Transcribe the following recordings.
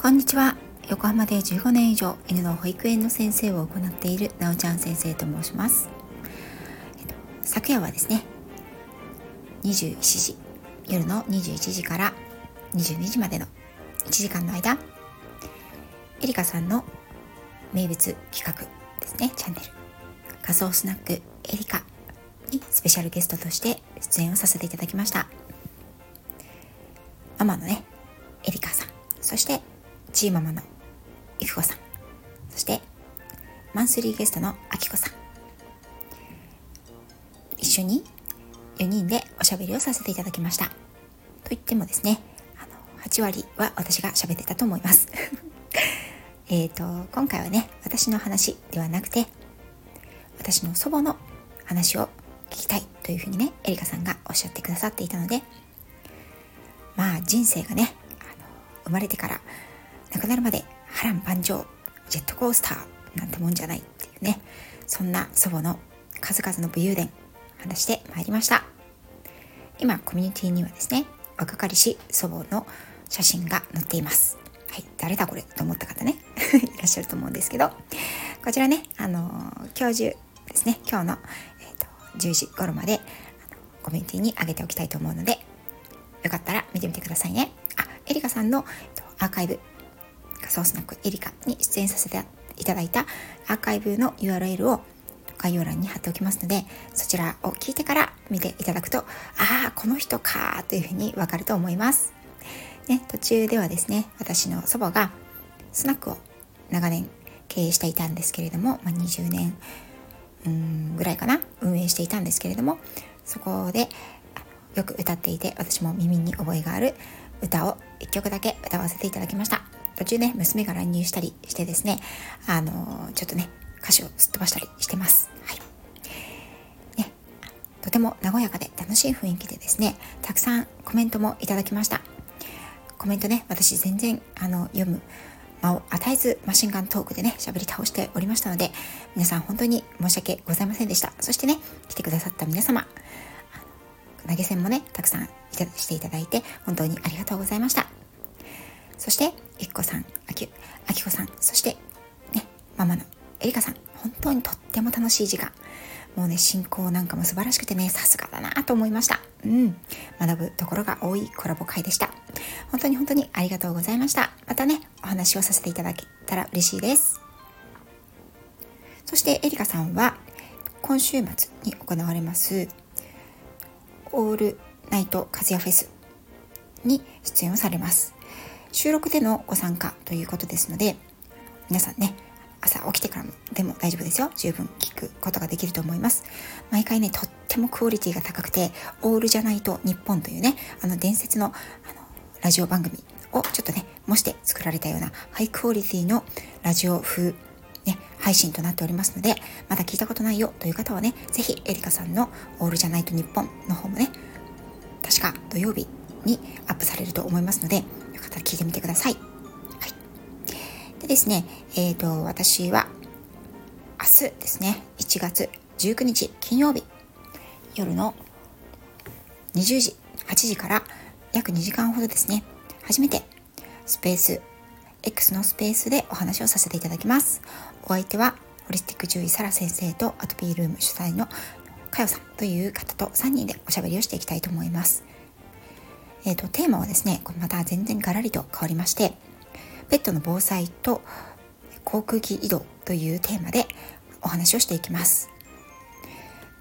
こんにちは。横浜で15年以上犬の保育園の先生を行っているなおちゃん先生と申します。昨夜はですね、夜の21時から22時までの1時間の間、エリカさんの名物企画ですね、チャンネル仮想スナックエリカにスペシャルゲストとして出演をさせていただきました。ママのね、エリカさん、そしてチーママのイクコさん、そしてマンスリーゲストのアキコさん、一緒に4人でおしゃべりをさせていただきました。といってもですね、8割は私が喋ってたと思います。今回はね、私の話ではなくて、私の祖母の話を聞きたいというふうにね、エリカさんがおっしゃってくださっていたので、まあ人生がね、生まれてから亡くなるまで波乱万丈、ジェットコースターなんてもんじゃないっていうね、そんな祖母の数々の武勇伝、話してまいりました。今コミュニティにはですね、若かりし祖母の写真が載っています。はい、誰だこれと思った方ねいらっしゃると思うんですけど、こちらね、今日中ですね、今日の、10時頃までコミュニティに上げておきたいと思うので、よかったら見てみてくださいね。エリカさんの、アーカイブ、仮想スナックエリカに出演させていただいたアーカイブの URL を概要欄に貼っておきますので、そちらを聞いてから見ていただくと、この人かというふうに分かると思います、ね。途中ではですね、私の祖母がスナックを長年経営していたんですけれども、20年ぐらいかな、運営していたんですけれども、そこでよく歌っていて、私も耳に覚えがある歌を1曲だけ歌わせていただきました。途中ね、娘が乱入したりしてですね、ちょっとね、歌詞をすっ飛ばしたりしてます。はいね、とても和やかで楽しい雰囲気でですね、たくさんコメントもいただきました。コメントね、私全然読む間を与えず、マシンガントークでね、喋り倒しておりましたので、皆さん本当に申し訳ございませんでした。そしてね、来てくださった皆様、投げ銭もね、たくさんしていただいて、本当にありがとうございました。そしていっこさん、あきこさん、そしてね、ママのエリカさん、本当にとっても楽しい時間、もうね、進行なんかも素晴らしくてね、さすがだなと思いました。学ぶところが多いコラボ会でした。本当に本当にありがとうございました。またね、お話をさせていただけたら嬉しいです。そしてエリカさんは今週末に行われますオールナイトカズヤフェスに出演をされます。収録でのご参加ということですので、皆さんね、朝起きてからでも大丈夫ですよ。十分聞くことができると思います。毎回ね、とってもクオリティが高くて、オールじゃないと日本というね、伝説のラジオ番組をちょっとね、模して作られたようなハイクオリティのラジオ風ね、配信となっておりますので、まだ聞いたことないよという方はね、ぜひエリカさんのオールじゃないと日本の方もね、確か土曜日にアップされると思いますので、よかったら聞いてみてください。はい、でですね、私は明日ですね、1月19日金曜日、夜の8時から約2時間ほどですね、初めてスペースX のスペースでお話をさせていただきます。お相手はホリスティック獣医サラ先生と、アトピールーム主催のかよさんという方と3人でおしゃべりをしていきたいと思います。テーマはですね、これまた全然ガラリと変わりまして、ペットの防災と航空機移動というテーマでお話をしていきます。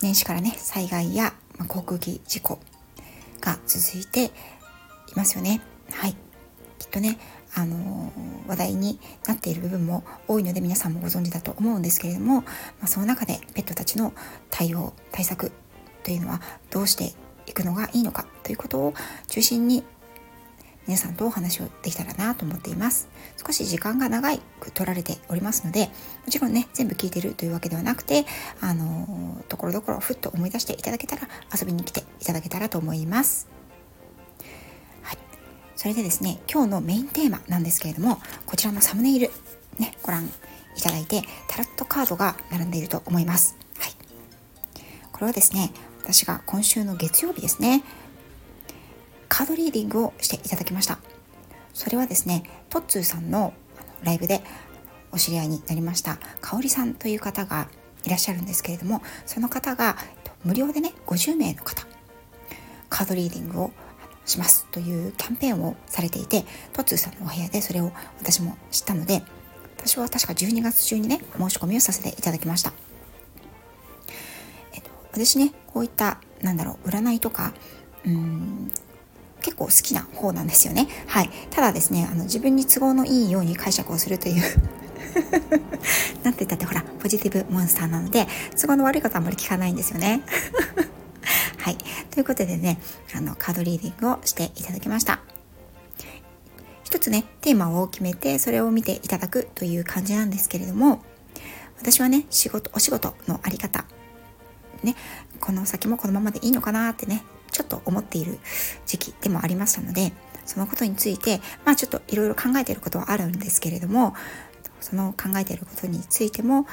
年始からね、災害や航空機事故が続いていますよね。はい、きっとね、話題になっている部分も多いので、皆さんもご存知だと思うんですけれども、その中でペットたちの対策というのはどうしていくのがいいのかということを中心に、皆さんとお話をできたらなと思っています。少し時間が長く取られておりますので、もちろんね、全部聞いてるというわけではなくて、ところどころふっと思い出していただけたら、遊びに来ていただけたらと思います。それでですね、今日のメインテーマなんですけれども、こちらのサムネイル、ね、ご覧いただいて、タロットカードが並んでいると思います。はい、これはですね、私が今週の月曜日ですね、カードリーディングをしていただきました。それはですね、トッツーさんのライブでお知り合いになりました香織さんという方がいらっしゃるんですけれども、その方が無料でね50名の方カードリーディングをしますというキャンペーンをされていて、トッツーさんのお部屋でそれを私も知ったので、私は確か12月中にね申し込みをさせていただきました。私ねこういった占いとか結構好きな方なんですよね。はい。ただですね、自分に都合のいいように解釈をするというなんて言ったってほらポジティブモンスターなので都合の悪いことはあんまり聞かないんですよねはい、ということでね、カードリーディングをしていただきました。一つねテーマを決めてそれを見ていただくという感じなんですけれども、私はねお仕事のあり方ね、この先もこのままでいいのかなってねちょっと思っている時期でもありましたので、そのことについてちょっといろいろ考えていることはあるんですけれども、その考えていることについても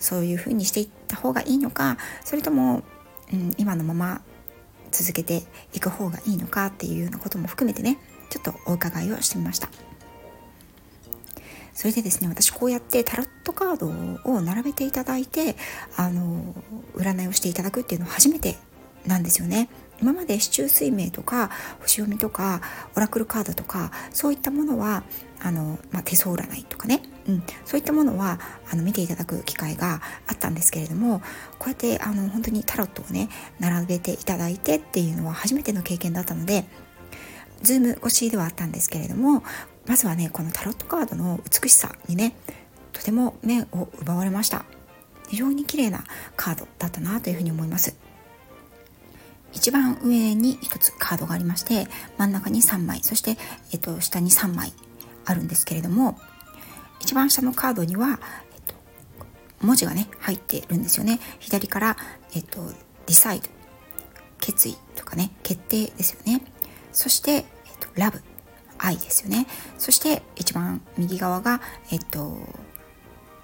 そういうふうにしていった方がいいのか、それとも今のまま続けていく方がいいのかっていうようなことも含めてねちょっとお伺いをしてみました。それでですね、私こうやってタロットカードを並べていただいて占いをしていただくっていうのは初めてなんですよね。今まで四柱推命とか星読みとかオラクルカードとかそういったものは手相占いとかね、そういったものは見ていただく機会があったんですけれども、こうやって本当にタロットをね並べていただいてっていうのは初めての経験だったので、ズーム越しではあったんですけれども、まずはねこのタロットカードの美しさにねとても目を奪われました。非常に綺麗なカードだったなというふうに思います。一番上に1つカードがありまして、真ん中に3枚、そして、下に3枚あるんですけれども、一番下のカードには、文字がね入っているんですよね。左から、decide 決意とかね決定ですよね。そして、love 愛ですよね。そして一番右側が、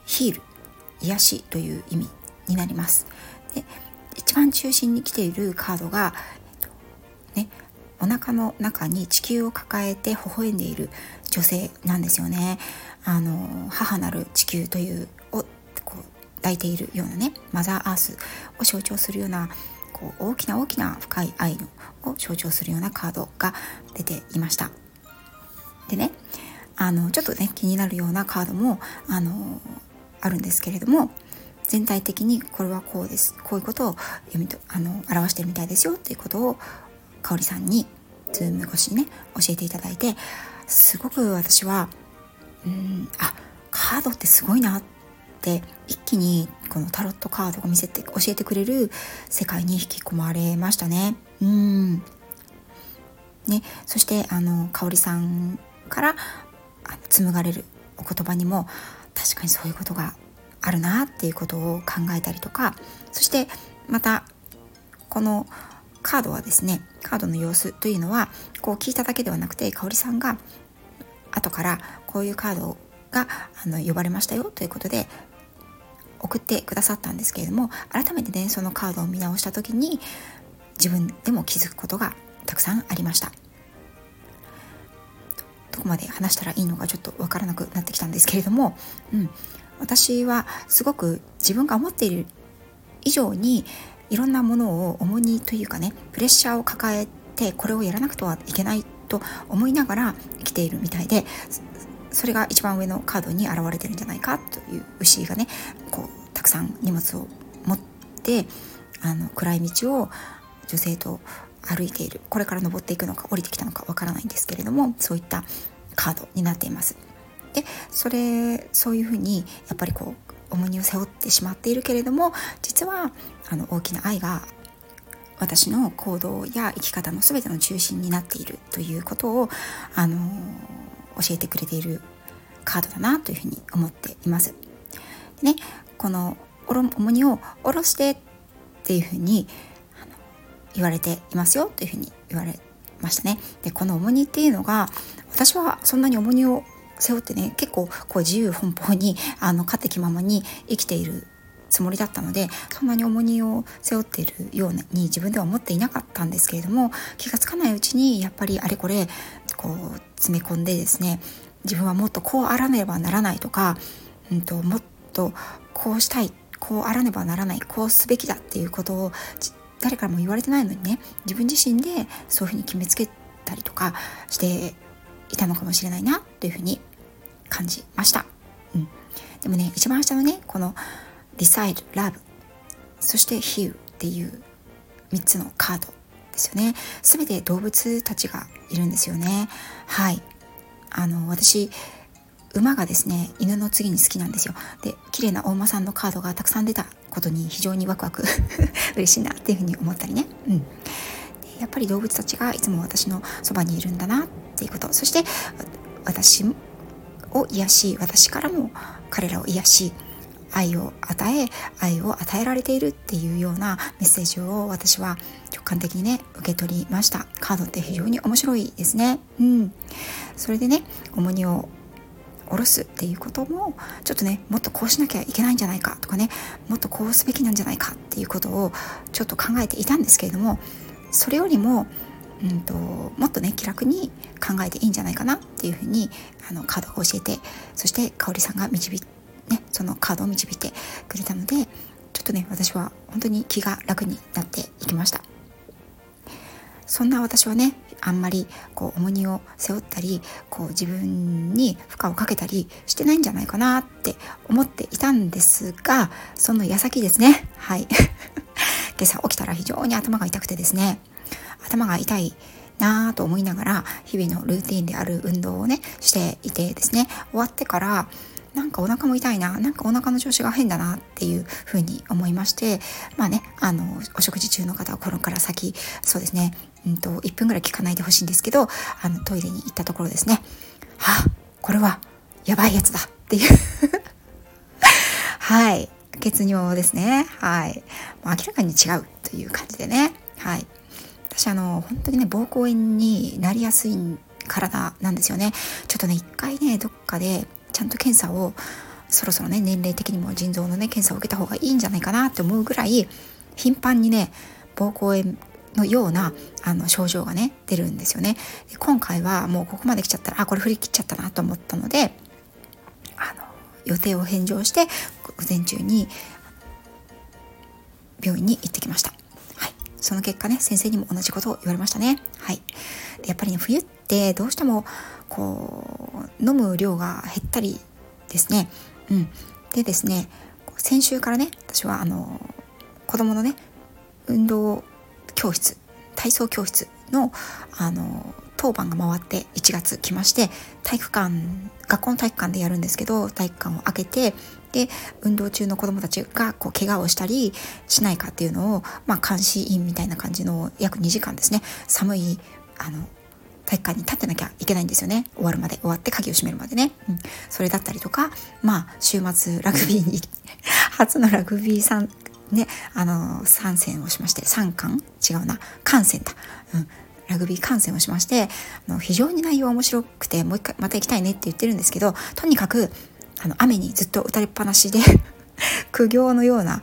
heal 癒しという意味になります。で一番中心に来ているカードが、お腹の中に地球を抱えて微笑んでいる女性なんですよね。母なる地球というをこう抱いているようなねマザーアースを象徴するようなこう大きな深い愛を象徴するようなカードが出ていました。でねちょっとね気になるようなカードもあるんですけれども、全体的にこれはこうです、こういうことを表してるみたいですよということを香織さんにズーム越しにね教えていただいて、すごく私はカードってすごいなって一気にこのタロットカードを教えてくれる世界に引き込まれましたね。そして香織さんから紡がれるお言葉にも確かにそういうことがあるなっていうことを考えたりとか、そしてまたこのカードはですね、カードの様子というのはこう聞いただけではなくて、香織さんが後からこういうカードが呼ばれましたよということで送ってくださったんですけれども、改めてねそのカードを見直した時に自分でも気づくことがたくさんありました。どこまで話したらいいのかちょっと分からなくなってきたんですけれども、私はすごく自分が思っている以上にいろんなものを重荷というかねプレッシャーを抱えて、これをやらなくてはいけないと思いながら生きているみたいで、それが一番上のカードに現れてるんじゃないかという牛がねこうたくさん荷物を持って暗い道を女性と歩いている、これから登っていくのか降りてきたのかわからないんですけれども、そういったカードになっています。でそういうふうにやっぱりこう重荷を背負ってしまっているけれども、実は大きな愛が私の行動や生き方の全ての中心になっているということを教えてくれているカードだなというふうに思っています。でね、この重荷を下ろしてっていうふうに言われていますよというふうに言われましたね。でこの重荷っていうのが、私はそんなに重荷を背負ってね結構こう自由奔放に勝手気ままに生きているつもりだったので、そんなに重荷を背負っているように自分では思っていなかったんですけれども、気がつかないうちにやっぱりあれこれこう詰め込んでですね、自分はもっとこうあらねばならないとか、もっとこうしたい、こうあらねばならない、こうすべきだっていうことを誰からも言われてないのにね、自分自身でそういうふうに決めつけたりとかしていたのかもしれないなというふうに感じました。でもね、一番下のね、この Decide、Love、そして Heal っていう3つのカードですよね。すべて動物たちがいるんですよね。はい。私、馬がですね、犬の次に好きなんですよ。で、綺麗なお馬さんのカードがたくさん出たことに非常にワクワク嬉しいなっていうふうに思ったりね。で、やっぱり動物たちがいつも私のそばにいるんだなっていうこと。そして、私を癒し、私からも彼らを癒し、愛を与え、愛を与えられているっていうようなメッセージを私は直感的にね、受け取りました。カードって非常に面白いですね。それでね、重荷を下ろすっていうことも、ちょっとね、もっとこうしなきゃいけないんじゃないかとかね、もっとこうすべきなんじゃないかっていうことをちょっと考えていたんですけれども、それよりも、もっとね、気楽に考えていいんじゃないかなっていうふうにカードを教えて、そして香織さんがそのカードを導いてくれたので、ちょっとね、私は本当に気が楽になっていきました。そんな私はね、あんまりこう重荷を背負ったり、こう自分に負荷をかけたりしてないんじゃないかなって思っていたんですが、その矢先ですね。はい。今朝起きたら非常に頭が痛くてですね、頭が痛いなぁと思いながら、日々のルーティンである運動をね、していてですね、終わってから、なんかお腹も痛いな、なんかお腹の調子が変だなっていうふうに思いまして、まあね、お食事中の方はこれから先、そうですね、1分ぐらい聞かないでほしいんですけど、トイレに行ったところですね、これはやばいやつだっていう。はい、血尿ですね。はい。明らかに違うという感じでね。はい。私本当にね、膀胱炎になりやすい体なんですよね。ちょっとね、一回ね、どっかでちゃんと検査を、そろそろね、年齢的にも腎臓のね、検査を受けた方がいいんじゃないかなって思うぐらい、頻繁にね、膀胱炎のような症状がね、出るんですよね。で、今回はもうここまで来ちゃったら、これ振り切っちゃったなと思ったので、予定を返上して、午前中に病院に行ってきました。その結果ね、先生にも同じことを言われましたね。はい。で、やっぱりね、冬ってどうしてもこう飲む量が減ったりですね。でですね、先週からね、私は子供のね、運動教室、体操教室の当番が回って1月来まして、学校の体育館でやるんですけど、体育館を開けて、で、運動中の子どもたちがこう怪我をしたりしないかっていうのを、まあ、監視員みたいな感じの約2時間ですね、寒い体育館に立ってなきゃいけないんですよね。終わって鍵を閉めるまでね、それだったりとか、まあ、週末ラグビーに初のラグビー参戦をしまして、ラグビー観戦をしまして、非常に内容面白くて、もう一回また行きたいねって言ってるんですけど、とにかく雨にずっと打たれっぱなしで苦行のような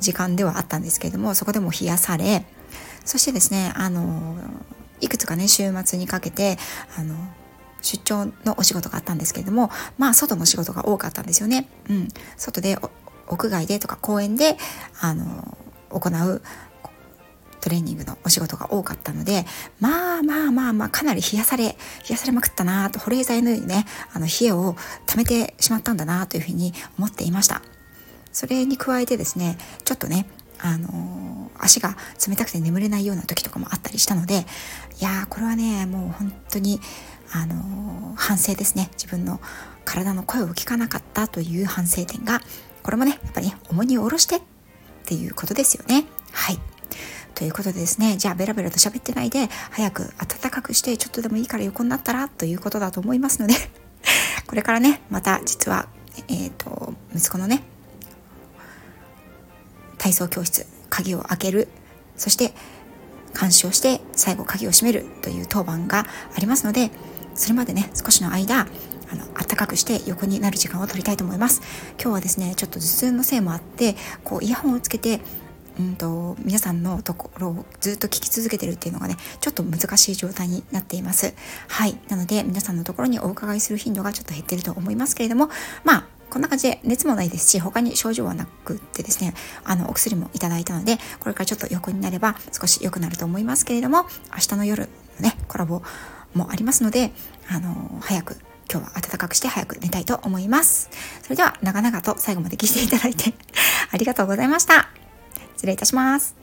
時間ではあったんですけれども、そこでも冷やされ、そしてですね、いくつかね、週末にかけて出張のお仕事があったんですけれども、まあ外の仕事が多かったんですよね。外で屋外でとか公園で行うトレーニングのお仕事が多かったので、まあかなり冷やされまくったなぁと、保冷剤のようにね、冷えを溜めてしまったんだなというふうに思っていました。それに加えてですね、ちょっとね、足が冷たくて眠れないような時とかもあったりしたので、いやー、これはね、もう本当に反省ですね。自分の体の声を聞かなかったという反省点が、これもね、やっぱりね、重荷を下ろしてっていうことですよね。はい。ということでですね、じゃあベラベラと喋ってないで、早く暖かくして、ちょっとでもいいから横になったらということだと思いますのでこれからね、また実は、息子のね、体操教室、鍵を開ける、そして監視をして最後鍵を閉めるという当番がありますので、それまでね、少しの間暖かくして横になる時間を取りたいと思います。今日はですねちょっと頭痛のせいもあってこうイヤホンをつけて皆さんのところをずっと聞き続けてるっていうのがねちょっと難しい状態になっています。はい、なので皆さんのところにお伺いする頻度がちょっと減ってると思いますけれども、まあこんな感じで熱もないですし他に症状はなくってですねお薬もいただいたのでこれからちょっと横になれば少し良くなると思いますけれども、明日の夜のねコラボもありますので早く今日は暖かくして早く寝たいと思います。それでは長々と最後まで聞いていただいてありがとうございました。失礼いたします。